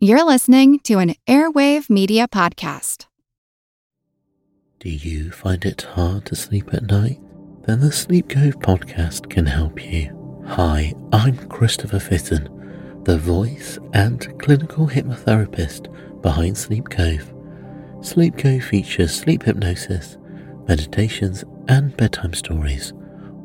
You're listening to an Airwave Media Podcast. Do you find it hard to sleep at night? Then the Sleep Cove podcast can help you. Hi, I'm Christopher Fitton, the voice and clinical hypnotherapist behind Sleep Cove. Sleep Cove features sleep hypnosis, meditations and bedtime stories,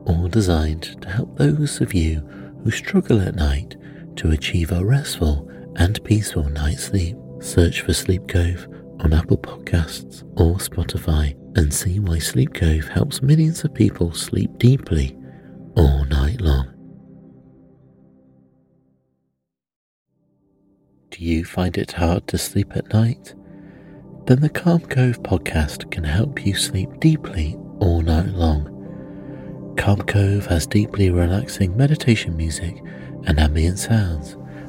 all designed to help those of you who struggle at night to achieve a restful and peaceful night's sleep. Search for Sleep Cove on Apple Podcasts or Spotify and see why Sleep Cove helps millions of people sleep deeply all night long. Do you find it hard to sleep at night? Then the Calm Cove podcast can help you sleep deeply all night long. Calm Cove has deeply relaxing meditation music and ambient sounds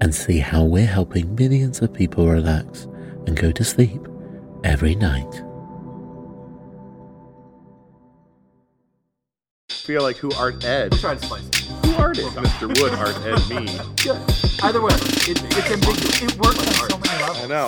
and see how we're helping millions of people relax and go to sleep every night. I feel like Who Arted? Try to slice it. Who Arted? Mr. Wood Arted me. Good. Either way, it's ambiguous. It works on so many levels. I know.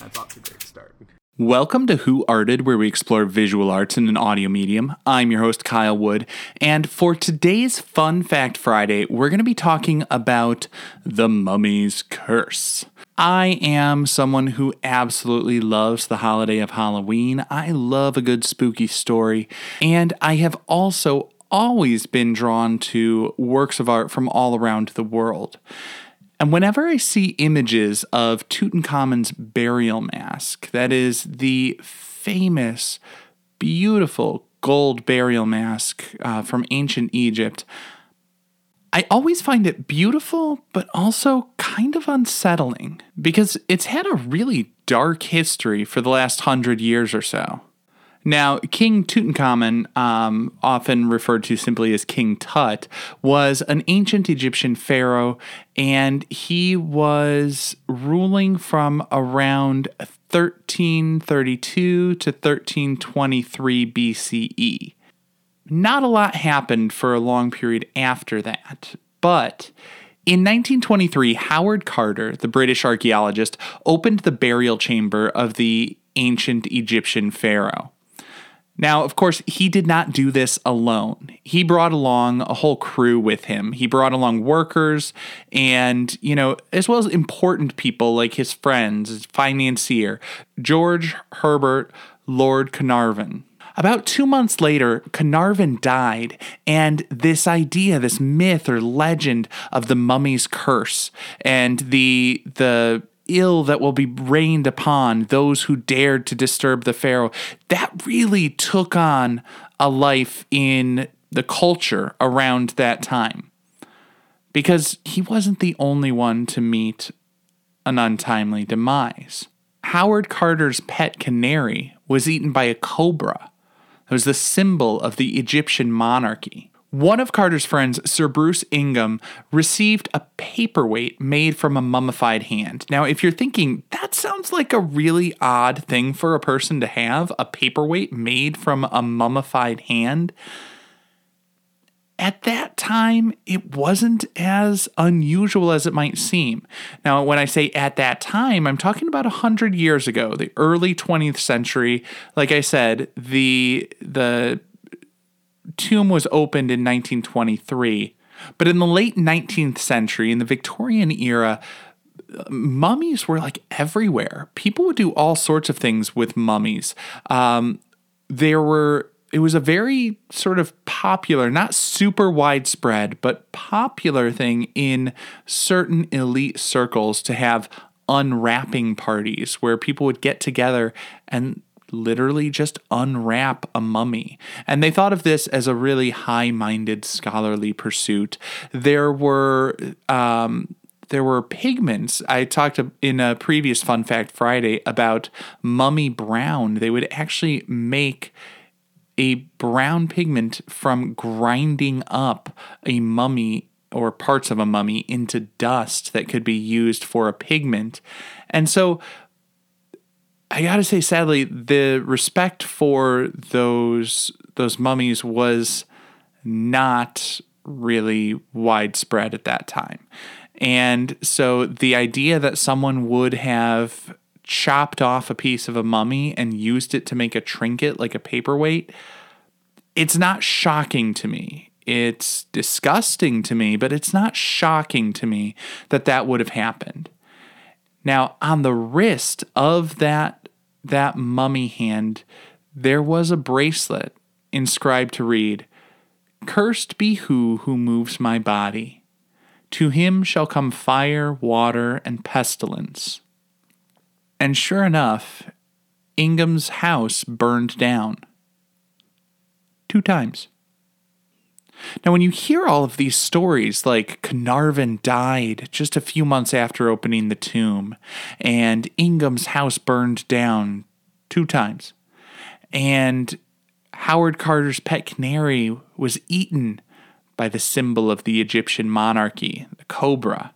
That's off to a great start. Welcome to Who Arted, where we explore visual arts in an audio medium. I'm your host, Kyle Wood, and for today's Fun Fact Friday, we're going to be talking about the Mummy's Curse. I am someone who absolutely loves the holiday of Halloween. I love a good spooky story, and I have also always been drawn to works of art from all around the world. And whenever I see images of Tutankhamun's burial mask, that is the famous, beautiful gold burial mask from ancient Egypt, I always find it beautiful, but also kind of unsettling because it's had a really dark history for the last 100 years or so. Now, King Tutankhamun, often referred to simply as King Tut, was an ancient Egyptian pharaoh, and he was ruling from around 1332 to 1323 BCE. Not a lot happened for a long period after that, but in 1923, Howard Carter, the British archaeologist, opened the burial chamber of the ancient Egyptian pharaoh. Now, of course, he did not do this alone. He brought along a whole crew with him. He brought along workers and, as well as important people like his friends, his financier, George Herbert Lord Carnarvon. About 2 months later, Carnarvon died, and this idea, this myth or legend of the mummy's curse and the ill that will be rained upon those who dared to disturb the pharaoh, that really took on a life in the culture around that time. Because he wasn't the only one to meet an untimely demise. Howard Carter's pet canary was eaten by a cobra. It was the symbol of the Egyptian monarchy. One of Carter's friends, Sir Bruce Ingham, received a paperweight made from a mummified hand. Now, if you're thinking, that sounds like a really odd thing for a person to have, a paperweight made from a mummified hand, at that time, it wasn't as unusual as it might seem. Now, when I say at that time, I'm talking about 100 years ago, the early 20th century. Like I said, the tomb was opened in 1923, but in the late 19th century, in the Victorian era, mummies were like everywhere. People would do all sorts of things with mummies. It was a very sort of popular, not super widespread, but popular thing in certain elite circles to have unwrapping parties where people would get together and literally just unwrap a mummy. And they thought of this as a really high-minded scholarly pursuit. There were there were pigments. I talked in a previous Fun Fact Friday about mummy brown. They would actually make a brown pigment from grinding up a mummy or parts of a mummy into dust that could be used for a pigment. And so I gotta say, sadly, the respect for those mummies was not really widespread at that time. And so the idea that someone would have chopped off a piece of a mummy and used it to make a trinket, like a paperweight, it's not shocking to me. It's disgusting to me, but it's not shocking to me that that would have happened. Now, on the wrist of that mummy hand, there was a bracelet inscribed to read, "Cursed be who moves my body. To him shall come fire, water, and pestilence." And sure enough, Ingham's house burned down 2 times. Now, when you hear all of these stories, like Carnarvon died just a few months after opening the tomb, and Ingham's house burned down 2 times, and Howard Carter's pet canary was eaten by the symbol of the Egyptian monarchy, the cobra,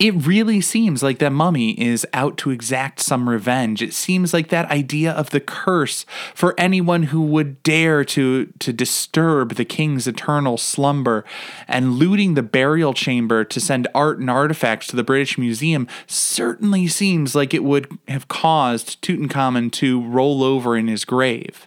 it really seems like that mummy is out to exact some revenge. It seems like that idea of the curse for anyone who would dare to disturb the king's eternal slumber and looting the burial chamber to send art and artifacts to the British Museum certainly seems like it would have caused Tutankhamun to roll over in his grave.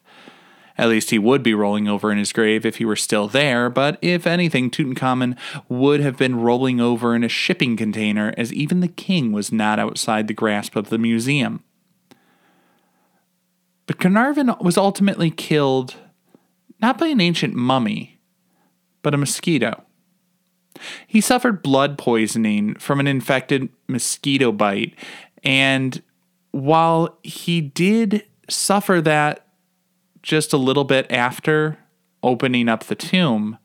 At least he would be rolling over in his grave if he were still there, but if anything, Tutankhamun would have been rolling over in a shipping container, as even the king was not outside the grasp of the museum. But Carnarvon was ultimately killed not by an ancient mummy, but a mosquito. He suffered blood poisoning from an infected mosquito bite, and while he did suffer that just a little bit after opening up the tomb,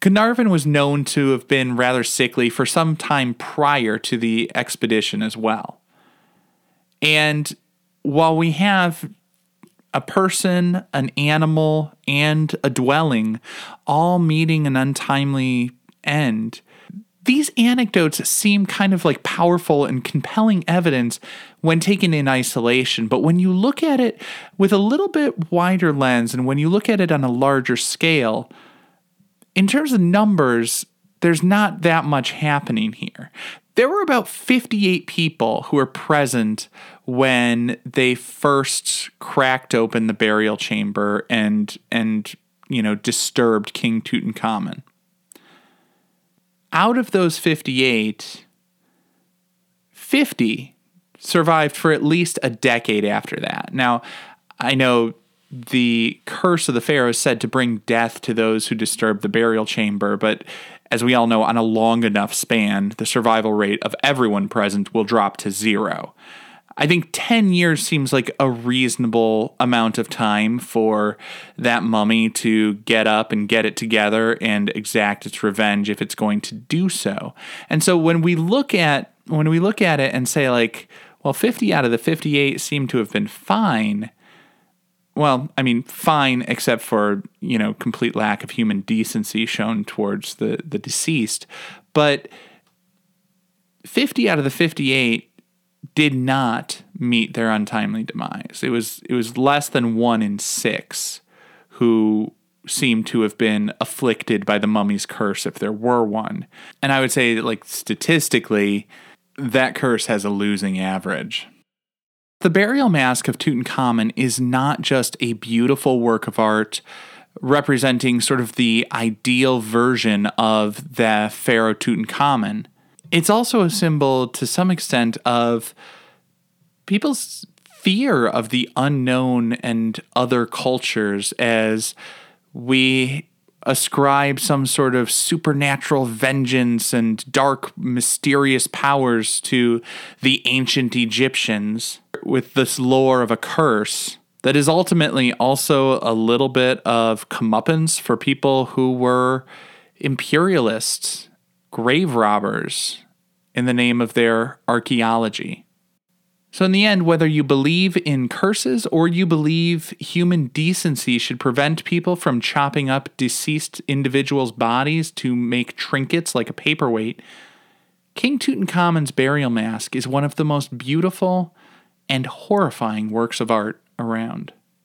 Carnarvon was known to have been rather sickly for some time prior to the expedition as well. And while we have a person, an animal, and a dwelling all meeting an untimely end, these anecdotes seem kind of like powerful and compelling evidence when taken in isolation, but when you look at it with a little bit wider lens and when you look at it on a larger scale, in terms of numbers, there's not that much happening here. There were about 58 people who were present when they first cracked open the burial chamber and disturbed King Tutankhamun. Out of those 58, 50 survived for at least a decade after that. Now, I know the curse of the pharaoh is said to bring death to those who disturb the burial chamber, but as we all know, on a long enough span, the survival rate of everyone present will drop to 0. I think 10 years seems like a reasonable amount of time for that mummy to get up and get it together and exact its revenge if it's going to do so. And so when we look at it and say, like, well, 50 out of the 58 seem to have been fine. Well, I mean, fine except for, complete lack of human decency shown towards the deceased. But 50 out of the 58 did not meet their untimely demise. It was less than 1 in 6 who seemed to have been afflicted by the mummy's curse, if there were one. And I would say that, like, statistically, that curse has a losing average. The burial mask of Tutankhamun is not just a beautiful work of art representing sort of the ideal version of the pharaoh Tutankhamun. It's also a symbol, to some extent, of people's fear of the unknown and other cultures, as we ascribe some sort of supernatural vengeance and dark, mysterious powers to the ancient Egyptians with this lore of a curse that is ultimately also a little bit of comeuppance for people who were imperialists grave robbers in the name of their archaeology. So in the end, whether you believe in curses or you believe human decency should prevent people from chopping up deceased individuals' bodies to make trinkets like a paperweight, King Tutankhamen's burial mask is one of the most beautiful and horrifying works of art around.